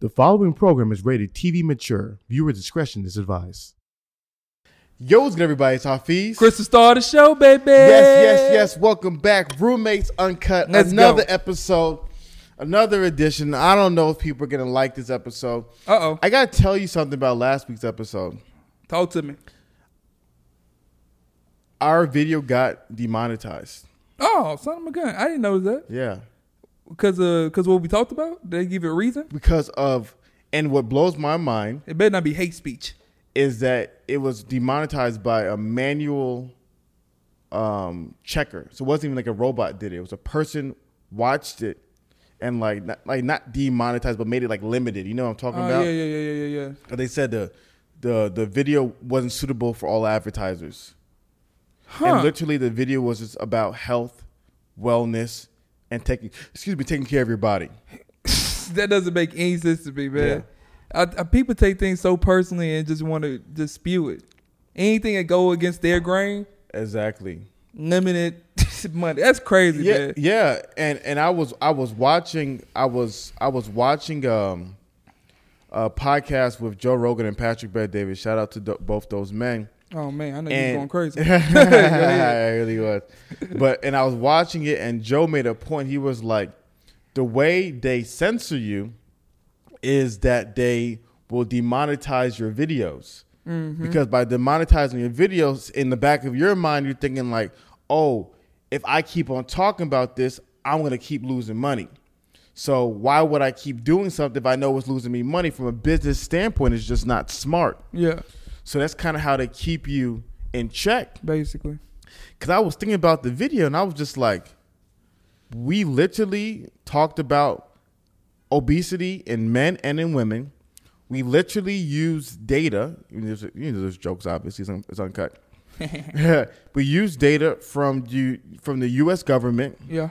The following program is rated TV mature. Viewer discretion is advised. Yo, what's good, everybody? It's Hafeez. Chris, the star of the show, baby. Yes. Welcome back. Roommates Uncut. Another episode. Another edition. I don't know if people are going to like this episode. Uh-oh. I got to tell you something about last week's episode. Talk to me. Our video got demonetized. Oh, son of a gun. I didn't know that. Yeah. Because what we talked about? Did they give you a reason? Because of, and what blows my mind. It better not be hate speech. Is that it was demonetized by a manual checker. So it wasn't even like a robot did it. It was a person watched it and not demonetized, but made it like limited. You know what I'm talking about? Yeah. But they said the video wasn't suitable for all advertisers. Huh. And literally the video was just about health, wellness, and taking care of your body. That doesn't make any sense to me, man. Yeah. People take things so personally and just want to just spew it. Anything that go against their grain. Exactly. Limited money. That's crazy, yeah, man. Yeah, and I was watching a podcast with Joe Rogan and Patrick Bet-David. Shout out to both those men. Oh man, I know you're going crazy. I really was. And I was watching it, and Joe made a point. He was like, the way they censor you is that they will demonetize your videos. Mm-hmm. Because by demonetizing your videos, in the back of your mind, you're thinking like, oh, if I keep on talking about this, I'm going to keep losing money. So why would I keep doing something if I know it's losing me money? From a business standpoint, it's just not smart. Yeah. So that's kind of how they keep you in check. Basically. Because I was thinking about the video and I was just like, we literally talked about obesity in men and in women. We literally used data. There's jokes, obviously. It's uncut. We used data from the U.S. government. Yeah.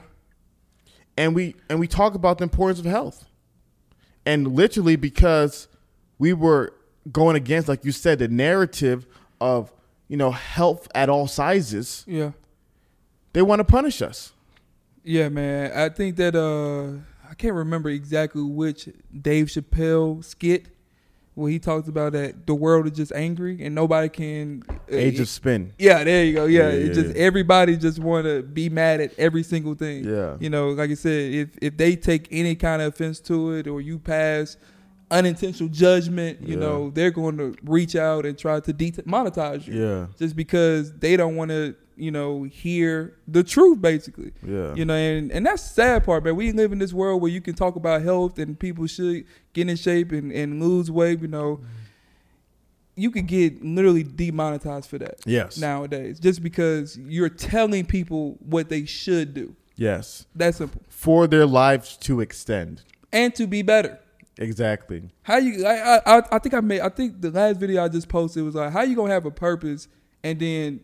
And we talk about the importance of health. And literally because we were going against, like you said, the narrative of, health at all sizes. Yeah. They want to punish us. Yeah, man. I think that, I can't remember exactly which Dave Chappelle skit where he talked about that the world is just angry and nobody can. Age of spin. Yeah, there you go. Yeah. Everybody just want to be mad at every single thing. Yeah. Like I said, if they take any kind of offense to it or you pass unintentional judgment, they're going to reach out and try to monetize you. Yeah. Just because they don't want to, hear the truth, basically. Yeah. And that's the sad part, man. We live in this world where you can talk about health and people should get in shape and lose weight, You could get literally demonetized for that. Yes. Nowadays, just because you're telling people what they should do. Yes. That's simple. For their lives to extend. And to be better. Exactly. How you? I think the last video I just posted was like, how you gonna have a purpose and then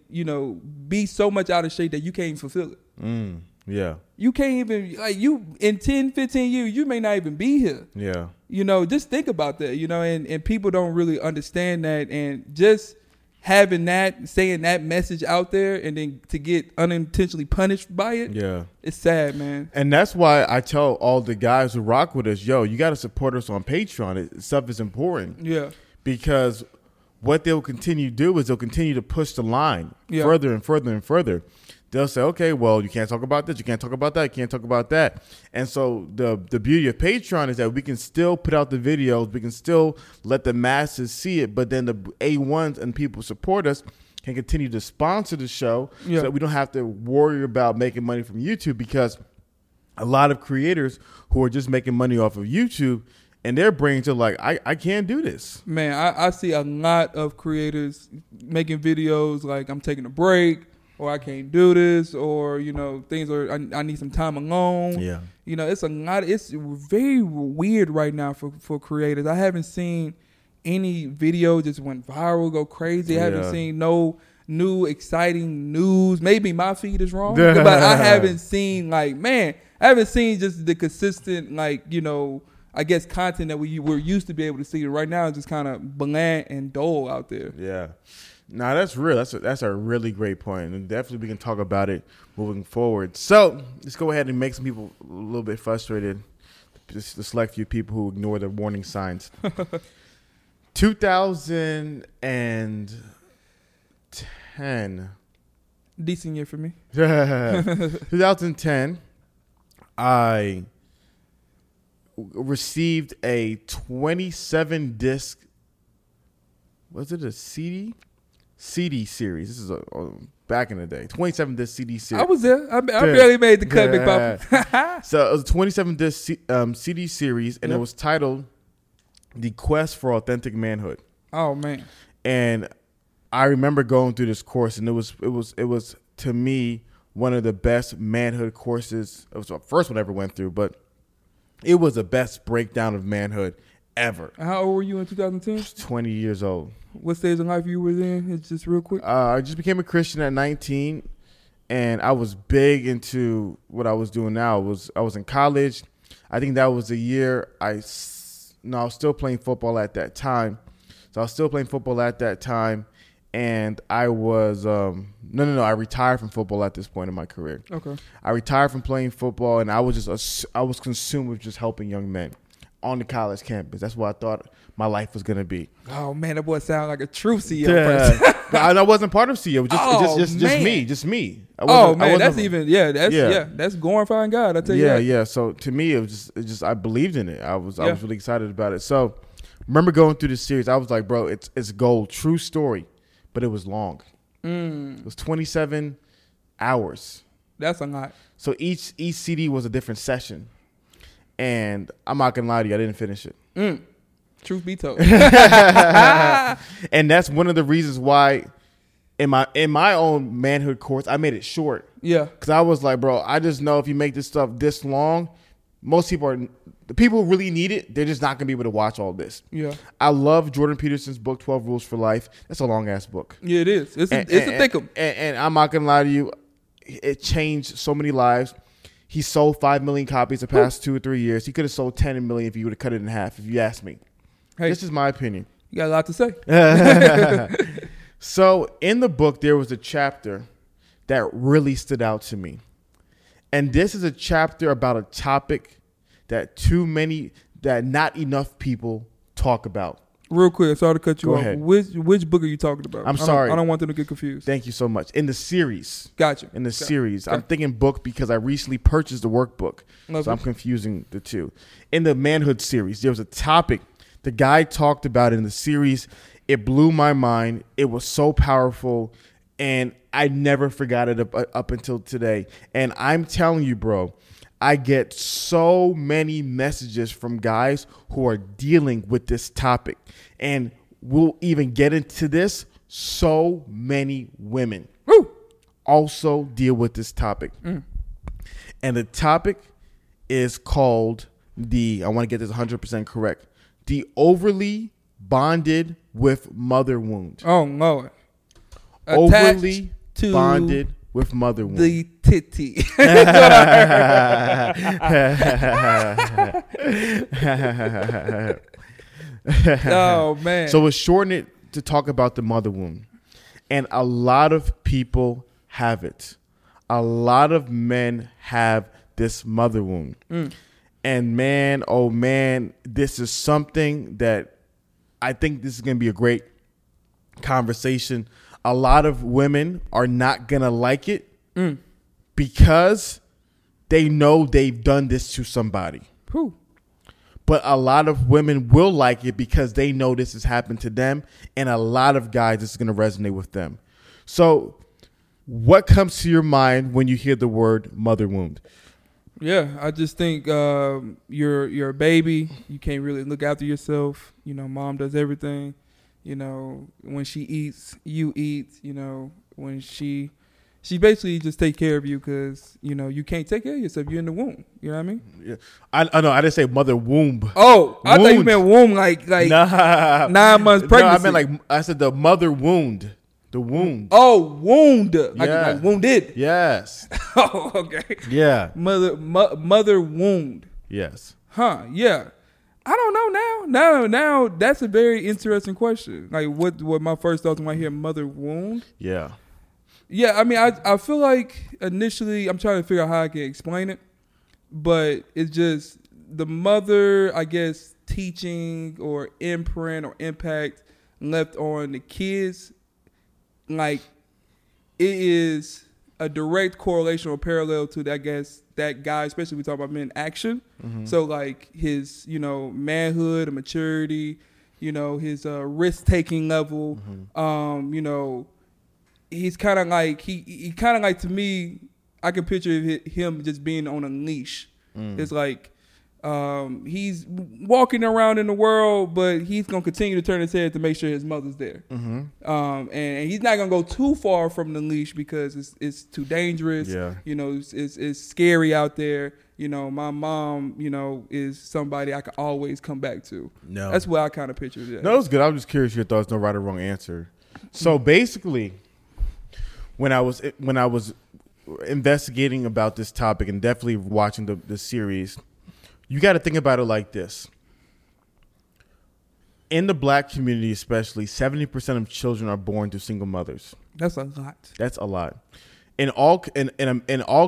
be so much out of shape that you can't even fulfill it? Mm, yeah. You can't even in 10, 15 years you may not even be here. Yeah. Just think about that. And people don't really understand that, and just having that, saying that message out there and then to get unintentionally punished by it. Yeah. It's sad, man. And that's why I tell all the guys who rock with us, yo, you got to support us on Patreon. Stuff is important. Yeah. Because what they'll continue to do is they'll continue to push the line further and further and further. They'll say, okay, well, you can't talk about this. You can't talk about that. You can't talk about that. And so the beauty of Patreon is that we can still put out the videos. We can still let the masses see it. But then the A1s and people support us can continue to sponsor the show so that we don't have to worry about making money from YouTube, because a lot of creators who are just making money off of YouTube and their brains are like, I can't do this. Man, I see a lot of creators making videos like, I'm taking a break, or I can't do this, or, things are, I need some time alone. Yeah. It's a lot, it's very weird right now for creators. I haven't seen any video just went viral, go crazy. I haven't seen no new exciting news. Maybe my feed is wrong, but I haven't seen just the consistent, I guess content that we're used to be able to see. Right now, it's just kind of bland and dull out there. Yeah. Nah, that's real. That's a really great point. And definitely we can talk about it moving forward. So let's go ahead and make some people a little bit frustrated. the select few people who ignore the warning signs. 2010. Decent year for me. 2010, I received a 27 disc. Was it a CD? CD series. This is a back in the day. 27 disc CD series. I was there. I barely made the cut, Big Papa. So it was a 27 disc CD series, and it was titled The Quest for Authentic Manhood. Oh man. And I remember going through this course, and it was to me one of the best manhood courses. It was the first one I ever went through, but it was the best breakdown of manhood ever. How old were you in 2010? 20 years old. What stage of life you were in? It's just real quick. I just became a Christian at 19, and I was big into what I was doing now. I was in college. I think that was the year I was still playing football at that time. So I was still playing football at that time, and I was I retired from football at this point in my career. Okay. I retired from playing football, and I was consumed with just helping young men on the college campus. That's what I thought my life was going to be. Oh, man, that boy sounded like a true CEO person. I wasn't part of CEO. Just me. That's glorifying God, I tell you that. Yeah. So to me, it was just I believed in it. I was really excited about it. So remember going through this series, I was like, bro, it's gold. True story. But it was long. It was 27 hours. That's a lot. So each CD was a different session. And I'm not going to lie to you, I didn't finish it. Truth be told. And that's one of the reasons why in my own manhood course, I made it short. Yeah. Because I was like, bro, I just know if you make this stuff this long, most people the people who really need it, they're just not going to be able to watch all this. Yeah. I love Jordan Peterson's book, 12 Rules for Life. That's a long-ass book. Yeah, it is. It's a thickum. And I'm not going to lie to you, it changed so many lives. He sold 5 million copies the past 2 or 3 years. He could have sold 10 million if you would have cut it in half, if you ask me. Hey, this is my opinion. You got a lot to say. So in the book, there was a chapter that really stood out to me. And this is a chapter about a topic that not enough people talk about. Real quick, sorry to cut you off. Which book are you talking about? I'm sorry. I don't want them to get confused. Thank you so much. In the series. Gotcha. I'm thinking book because I recently purchased the workbook. So I'm confusing the two. In the manhood series, there was a topic the guy talked about in the series. It blew my mind. It was so powerful. And I never forgot it up until today. And I'm telling you, bro, I get so many messages from guys who are dealing with this topic. And we'll even get into this. So many women also deal with this topic. And the topic is called I want to get this 100% correct, the overly bonded with mother wound. Oh, no. Overly bonded with mother wound. The titty. Oh, man. So it's shortened it to talk about the mother wound. And a lot of people have it. A lot of men have this mother wound. And man, oh, man, this is something that I think this is going to be a great conversation. A lot of women are not going to like it because they know they've done this to somebody. Who? But a lot of women will like it because they know this has happened to them. And a lot of guys, this is going to resonate with them. So what comes to your mind when you hear the word mother wound? Yeah, I just think you're a baby. You can't really look after yourself. You know, mom does everything. You know, when she eats, you eat, you know, when she basically just take care of you because, you know, you can't take care of yourself. You're in the womb. You know what I mean? Yeah. I know. I didn't say mother womb. Oh, wound. I thought you meant womb like 9 months pregnancy. No, I meant I said the mother wound. The wound. Oh, wound. Yeah. Like wounded. Yes. Oh, okay. Yeah. Mother wound. Yes. Huh. Yeah. I don't know now. Now that's a very interesting question. Like what my first thoughts when I hear mother wound. Yeah. Yeah, I mean I feel like initially I'm trying to figure out how I can explain it, but it's just the mother, I guess, teaching or imprint or impact left on the kids, like, it is a direct correlation or parallel to that guy, especially we talk about men, action. Mm-hmm. So like his, you know, manhood and maturity, you know, his risk-taking level, mm-hmm. You know, he's kind of like, he kind of like, to me, I can picture him just being on a leash. Mm. It's like, he's walking around in the world, but he's going to continue to turn his head to make sure his mother's there. Mm-hmm. And he's not going to go too far from the leash because it's too dangerous. Yeah. You know, it's scary out there. You know, my mom, you know, is somebody I can always come back to. No. That's what I kind of pictured it. No, that was good. I was just curious your thoughts, no right or wrong answer. So basically, when I was investigating about this topic and definitely watching the series, you got to think about it like this. In the black community especially, 70% of children are born to single mothers. That's a lot. That's a lot. In all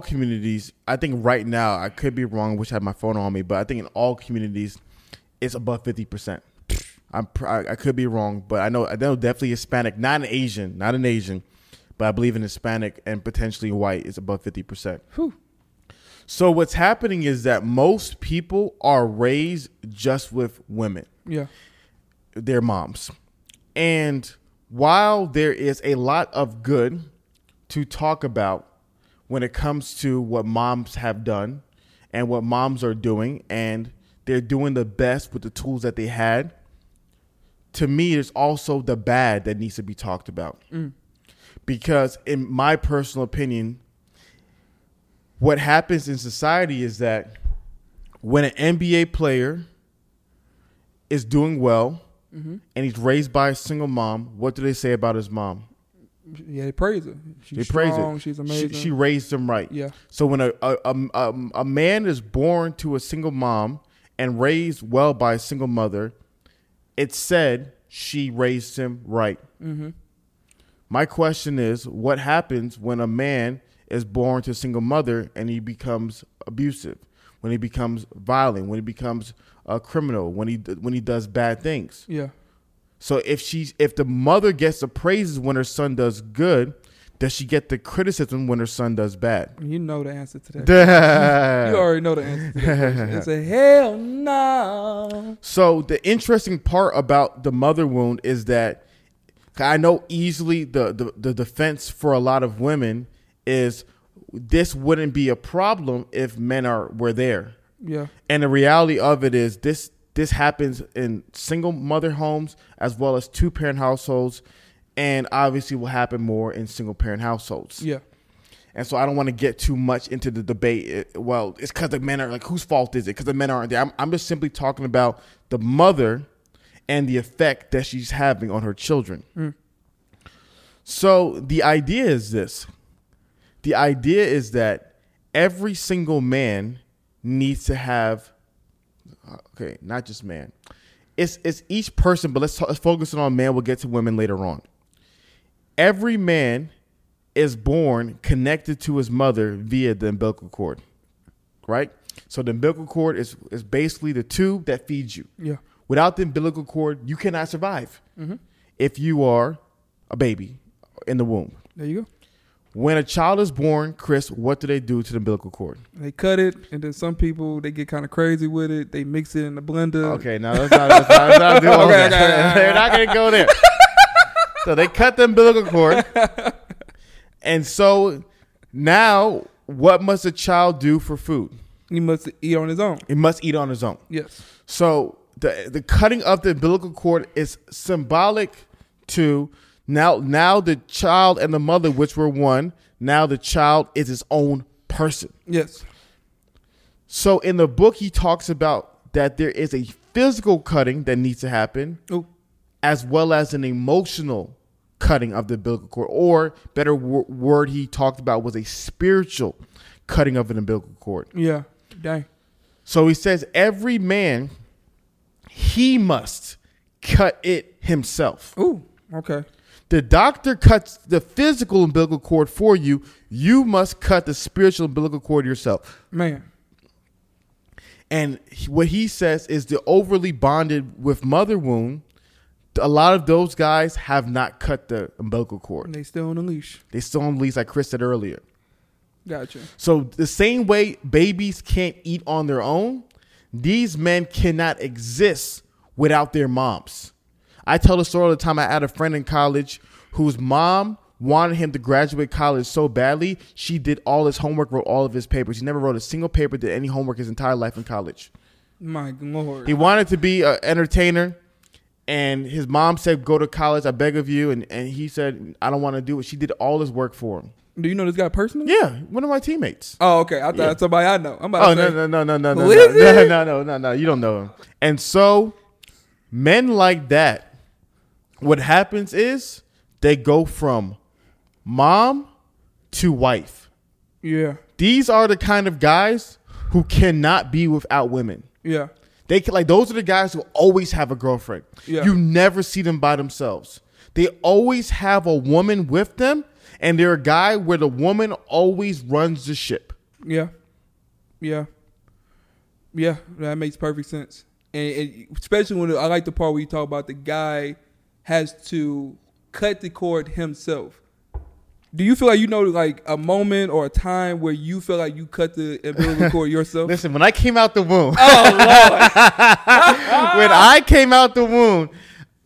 communities, I think right now, I could be wrong, wish I had my phone on me, but I think in all communities, it's above 50%. I could be wrong, but I know definitely Hispanic, not an Asian, but I believe in Hispanic and potentially white is above 50%. Whew. So what's happening is that most people are raised just with women. Yeah. Their moms. And while there is a lot of good to talk about when it comes to what moms have done and what moms are doing, and they're doing the best with the tools that they had, to me, there's also the bad that needs to be talked about. Mm. Because in my personal opinion, what happens in society is that when an NBA player is doing well, mm-hmm. and he's raised by a single mom, what do they say about his mom? Yeah, they praise her. She's strong, she's amazing. She raised him right. Yeah. So when a man is born to a single mom and raised well by a single mother, it's said she raised him right. Mm-hmm. My question is, what happens when a man is born to a single mother and he becomes abusive, when he becomes violent, when he becomes a criminal, when he does bad things? Yeah. So if the mother gets the praises when her son does good, does she get the criticism when her son does bad? You know the answer to that. You already know the answer to that. It's a hell no. So the interesting part about the mother wound is that I know easily the defense for a lot of women is this wouldn't be a problem if men were there. Yeah. And the reality of it is this happens in single mother homes as well as two parent households, and obviously will happen more in single parent households. Yeah. And so I don't want to get too much into the debate. Well, it's because the men are like, whose fault is it? Because the men aren't there. I'm just simply talking about the mother and the effect that she's having on her children. Mm. So the idea is this. The idea is that every single man needs to have, okay, not just man. It's each person, but let's focus on man. We'll get to women later on. Every man is born connected to his mother via the umbilical cord, right? So the umbilical cord is basically the tube that feeds you. Yeah. Without the umbilical cord, you cannot survive, mm-hmm. if you are a baby in the womb. There you go. When a child is born, Chris, what do they do to the umbilical cord? They cut it, and then some people, they get kind of crazy with it. They mix it in the blender. Okay, now let's not do all that. Okay. They're not going to go there. So they cut the umbilical cord. And so now what must a child do for food? He must eat on his own. He must eat on his own. Yes. So the cutting of the umbilical cord is symbolic to now the child and the mother, which were one, now the child is his own person. Yes. So in the book, he talks about that there is a physical cutting that needs to happen, ooh. As well as an emotional cutting of the umbilical cord, or better word he talked about was a spiritual cutting of an umbilical cord. Yeah. Dang. So he says every man, he must cut it himself. Ooh, okay. The doctor cuts the physical umbilical cord for you. You must cut the spiritual umbilical cord yourself. Man. And what he says is the overly bonded with mother wound, a lot of those guys have not cut the umbilical cord. And they still on a leash. They still on a leash, like Chris said earlier. Gotcha. So the same way babies can't eat on their own, these men cannot exist without their moms. I tell the story all the time. I had a friend in college whose mom wanted him to graduate college so badly, she did all his homework, wrote all of his papers. He never wrote a single paper, did any homework his entire life in college. My Lord. He wanted to be an entertainer, and his mom said, go to college, I beg of you. And he said, I don't want to do it. She did all his work for him. Do you know this guy personally? Yeah, one of my teammates. Oh, okay. I thought that's somebody I know. I'm about to say, No. You don't know him. And so men like that, what happens is they go from mom to wife. Yeah. These are the kind of guys who cannot be without women. Yeah. They can, like, those are the guys who always have a girlfriend. Yeah. You never see them by themselves. They always have a woman with them, and they're a guy where the woman always runs the ship. Yeah. Yeah. Yeah. That makes perfect sense. And especially when I like the part where you talk about the guy has to cut the cord himself. Do you feel like, you know, like a moment or a time where you feel like you cut the umbilical cord yourself? Listen, when I came out the womb. Oh, Lord. When I came out the womb,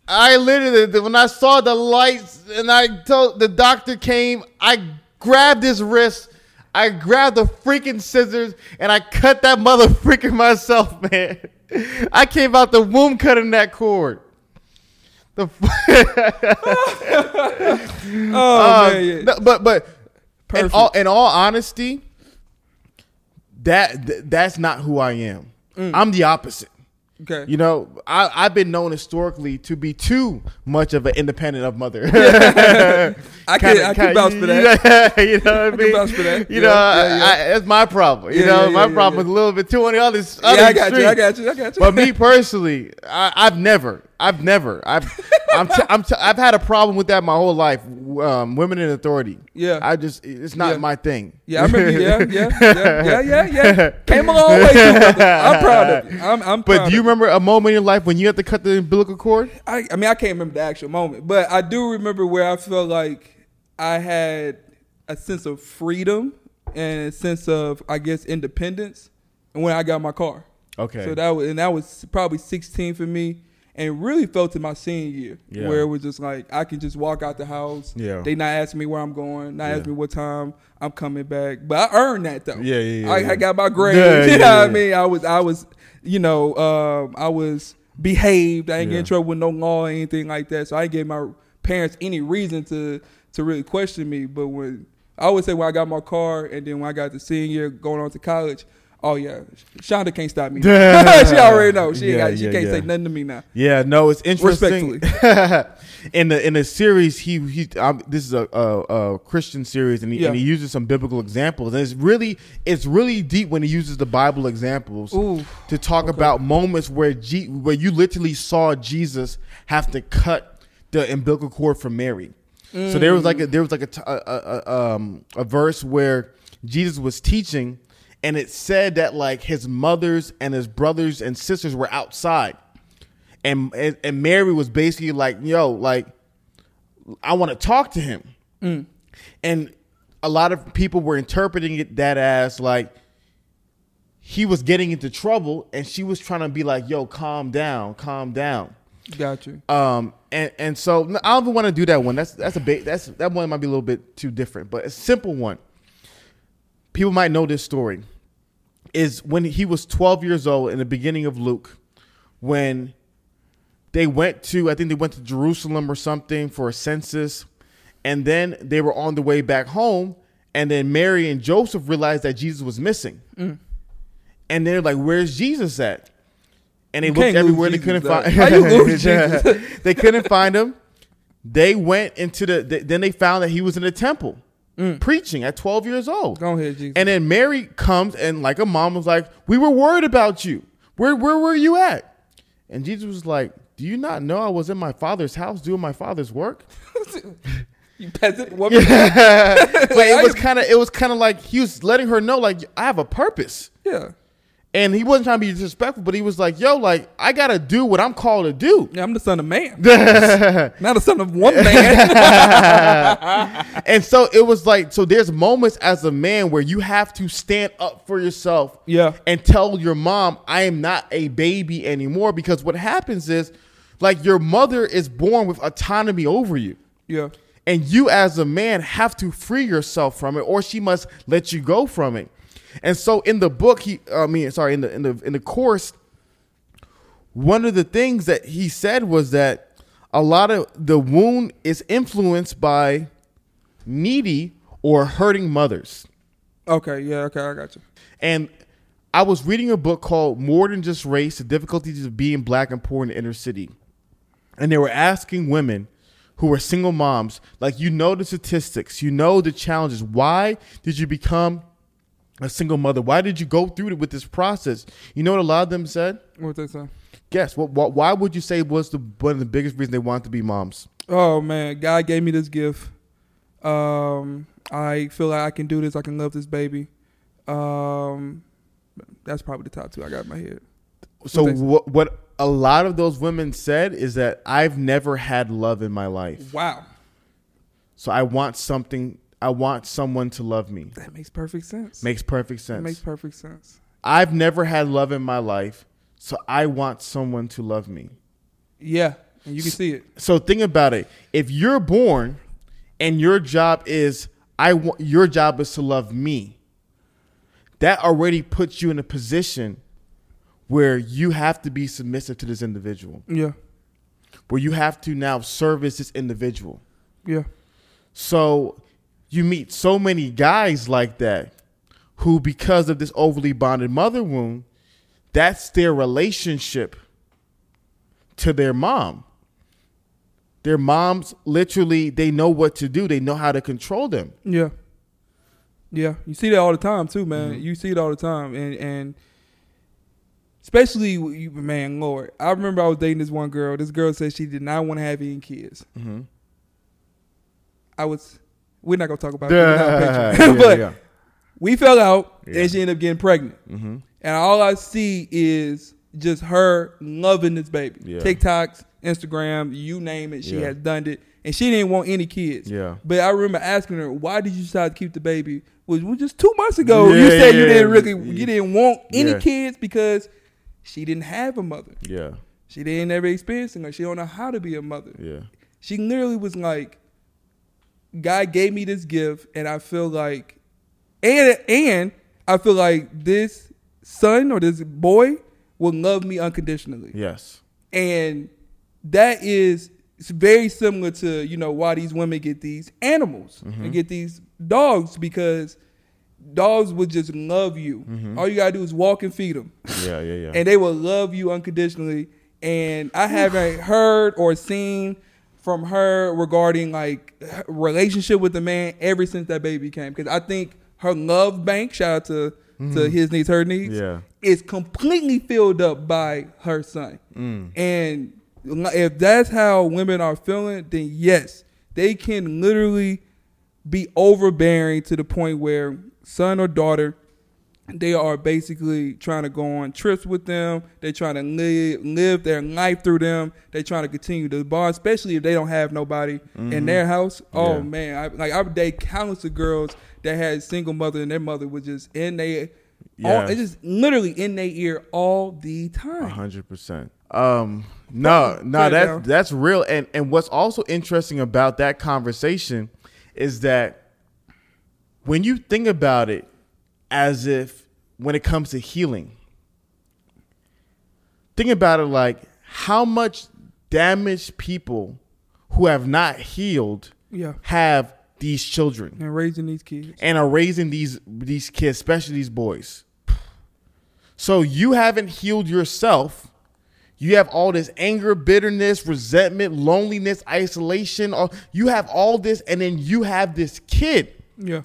I literally, when I saw the lights and I told the doctor came, I grabbed his wrist. I grabbed the freaking scissors and I cut that mother freaking myself, man. I came out the womb cutting that cord. Man. No, but in all honesty, that's not who I am. I'm the opposite. Okay. You know, I've been known historically to be too much of an independent of mother. I can bounce for that. You know what I mean? I can bounce for that. You know, that's my problem. My problem is a little bit too on the other extreme. I got you. But me personally, I've had a problem with that my whole life. Women in authority. Yeah. It's not my thing. Yeah, I remember. Yeah. Came a long way. I'm proud of you. But do you remember a moment in your life when you had to cut the umbilical cord? I mean, I can't remember the actual moment, but I do remember where I felt like I had a sense of freedom and a sense of, I guess, independence when I got my car. Okay. So that was probably 16 for me. And it really felt in my senior year, where it was just like, I can just walk out the house. Yeah. They not asking me where I'm going, not asking me what time I'm coming back. But I earned that, though. I got my grades. You know what I mean? I was, you know, I was behaved. I didn't get in trouble with no law or anything like that. So I didn't give my parents any reason to really question me. But I got my car, and then when I got to senior year, going on to college, oh, yeah. Shonda can't stop me. She already knows. She can't say nothing to me now. Yeah, no, it's interesting. Respectfully. in the series, this is a Christian series, and he uses some biblical examples. And it's really deep when he uses the Bible examples to talk about moments where you literally saw Jesus have to cut the umbilical cord from Mary. Mm. So there was a verse where Jesus was teaching, and it said that, like, his mothers and his brothers and sisters were outside. And Mary was basically like, yo, like, I want to talk to him. Mm. And a lot of people were interpreting it that as, like, he was getting into trouble. And she was trying to be like, yo, calm down. Gotcha. And so I don't even want to do that one. That one might be a little bit too different. But a simple one. People might know this story. Is when he was 12 years old in the beginning of Luke, when they went to Jerusalem or something for a census, and then they were on the way back home, and then Mary and Joseph realized that Jesus was missing. Mm. And they're like, where's Jesus at? And they looked everywhere, they couldn't find him. They couldn't find him. They went into then they found that he was in the temple. Mm. Preaching at 12 years old. Go ahead, Jesus. And then Mary comes, and like a mom was like, we were worried about you. Where were you at? And Jesus was like, do you not know I was in my father's house doing my father's work? You peasant woman. But it was kind of like he was letting her know, like, I have a purpose. Yeah. And he wasn't trying to be disrespectful, but he was like, yo, like, I got to do what I'm called to do. Yeah, I'm the son of man. Not the son of one man. And so it was like, so there's moments as a man where you have to stand up for yourself and tell your mom, I am not a baby anymore. Because what happens is, like, your mother is born with autonomy over you. Yeah. And you as a man have to free yourself from it, or she must let you go from it. And so in the book, in the course, one of the things that he said was that a lot of the wound is influenced by needy or hurting mothers. Okay. Yeah. Okay. I got you. And I was reading a book called More Than Just Race, The Difficulties of Being Black and Poor in the Inner City. And they were asking women who were single moms, like, you know, the statistics, you know, the challenges. Why did you become a single mother? Why did you go through with this process? You know what a lot of them said? What did they say? Guess. What why would you say was one of the biggest reasons they wanted to be moms? Oh, man. God gave me this gift. I feel like I can do this. I can love this baby. That's probably the top two I got in my head. So what a lot of those women said is that I've never had love in my life. Wow. So I want someone to love me. That makes perfect sense. I've never had love in my life, so I want someone to love me. Yeah, and you can see it. So think about it. If you're born and your job is to love me, that already puts you in a position where you have to be submissive to this individual. Yeah. Where you have to now service this individual. Yeah. So you meet so many guys like that who, because of this overly bonded mother wound, that's their relationship to their mom. Their moms, literally, they know what to do. They know how to control them. Yeah. Yeah. You see that all the time, too, man. Mm-hmm. You see it all the time. And especially, man, Lord, I remember I was dating this one girl. This girl said she did not want to have any kids. Mm-hmm. We're not going to talk about it. But we fell out, and she ended up getting pregnant. Mm-hmm. And all I see is just her loving this baby. Yeah. TikToks, Instagram, you name it. She has done it. And she didn't want any kids. Yeah. But I remember asking her, why did you decide to keep the baby? Well, just 2 months ago, you said you didn't want any kids because she didn't have a mother. Yeah. She didn't ever experience it. She don't know how to be a mother. Yeah. She literally was like, God gave me this gift, and I feel like, and I feel like this son or this boy will love me unconditionally. Yes. And that is, it's very similar to, you know, why these women get these animals and get these dogs, because dogs will just love you. Mm-hmm. All you got to do is walk and feed them. Yeah. And they will love you unconditionally. And I haven't heard or seen from her regarding, like, relationship with the man ever since that baby came. Because I think her love bank, shout out to his needs, her needs, is completely filled up by her son. Mm. And if that's how women are feeling, then yes, they can literally be overbearing to the point where son or daughter, they are basically trying to go on trips with them. They're trying to live their life through them. They're trying to continue the bond, especially if they don't have nobody in their house. Oh, man. I date countless of girls that had single mother, and their mother was just in their ear. It's just literally in their ear all the time. 100%. That's real. And what's also interesting about that conversation is that when you think about it, as if when it comes to healing, think about it like how much damage people who have not healed have these children and raising these kids these kids, especially these boys. So you haven't healed yourself. You have all this anger, bitterness, resentment, loneliness, isolation. You have all this, and then you have this kid. Yeah.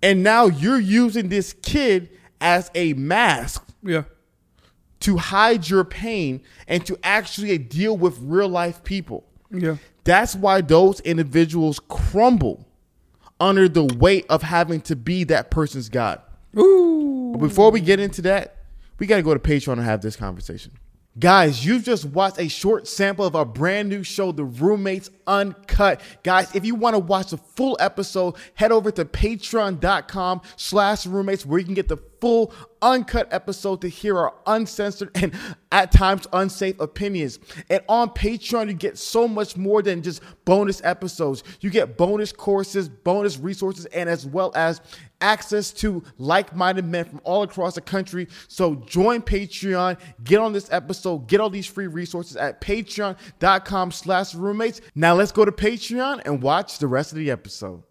And now you're using this kid as a mask to hide your pain and to actually deal with real life people. Yeah. That's why those individuals crumble under the weight of having to be that person's God. Ooh. Before we get into that, We got to go to Patreon and have this conversation. Guys, you've just watched a short sample of our brand new show, The Roommates Uncut. Guys, if you want to watch the full episode, head over to patreon.com/roommates where you can get the full uncut episode to hear our uncensored and at times unsafe opinions. And on Patreon, you get so much more than just bonus episodes. You get bonus courses, bonus resources, and as well as access to like-minded men from all across the country. So join Patreon, get on this episode, get all these free resources at patreon.com/roommates. Now let's go to Patreon and watch the rest of the episode.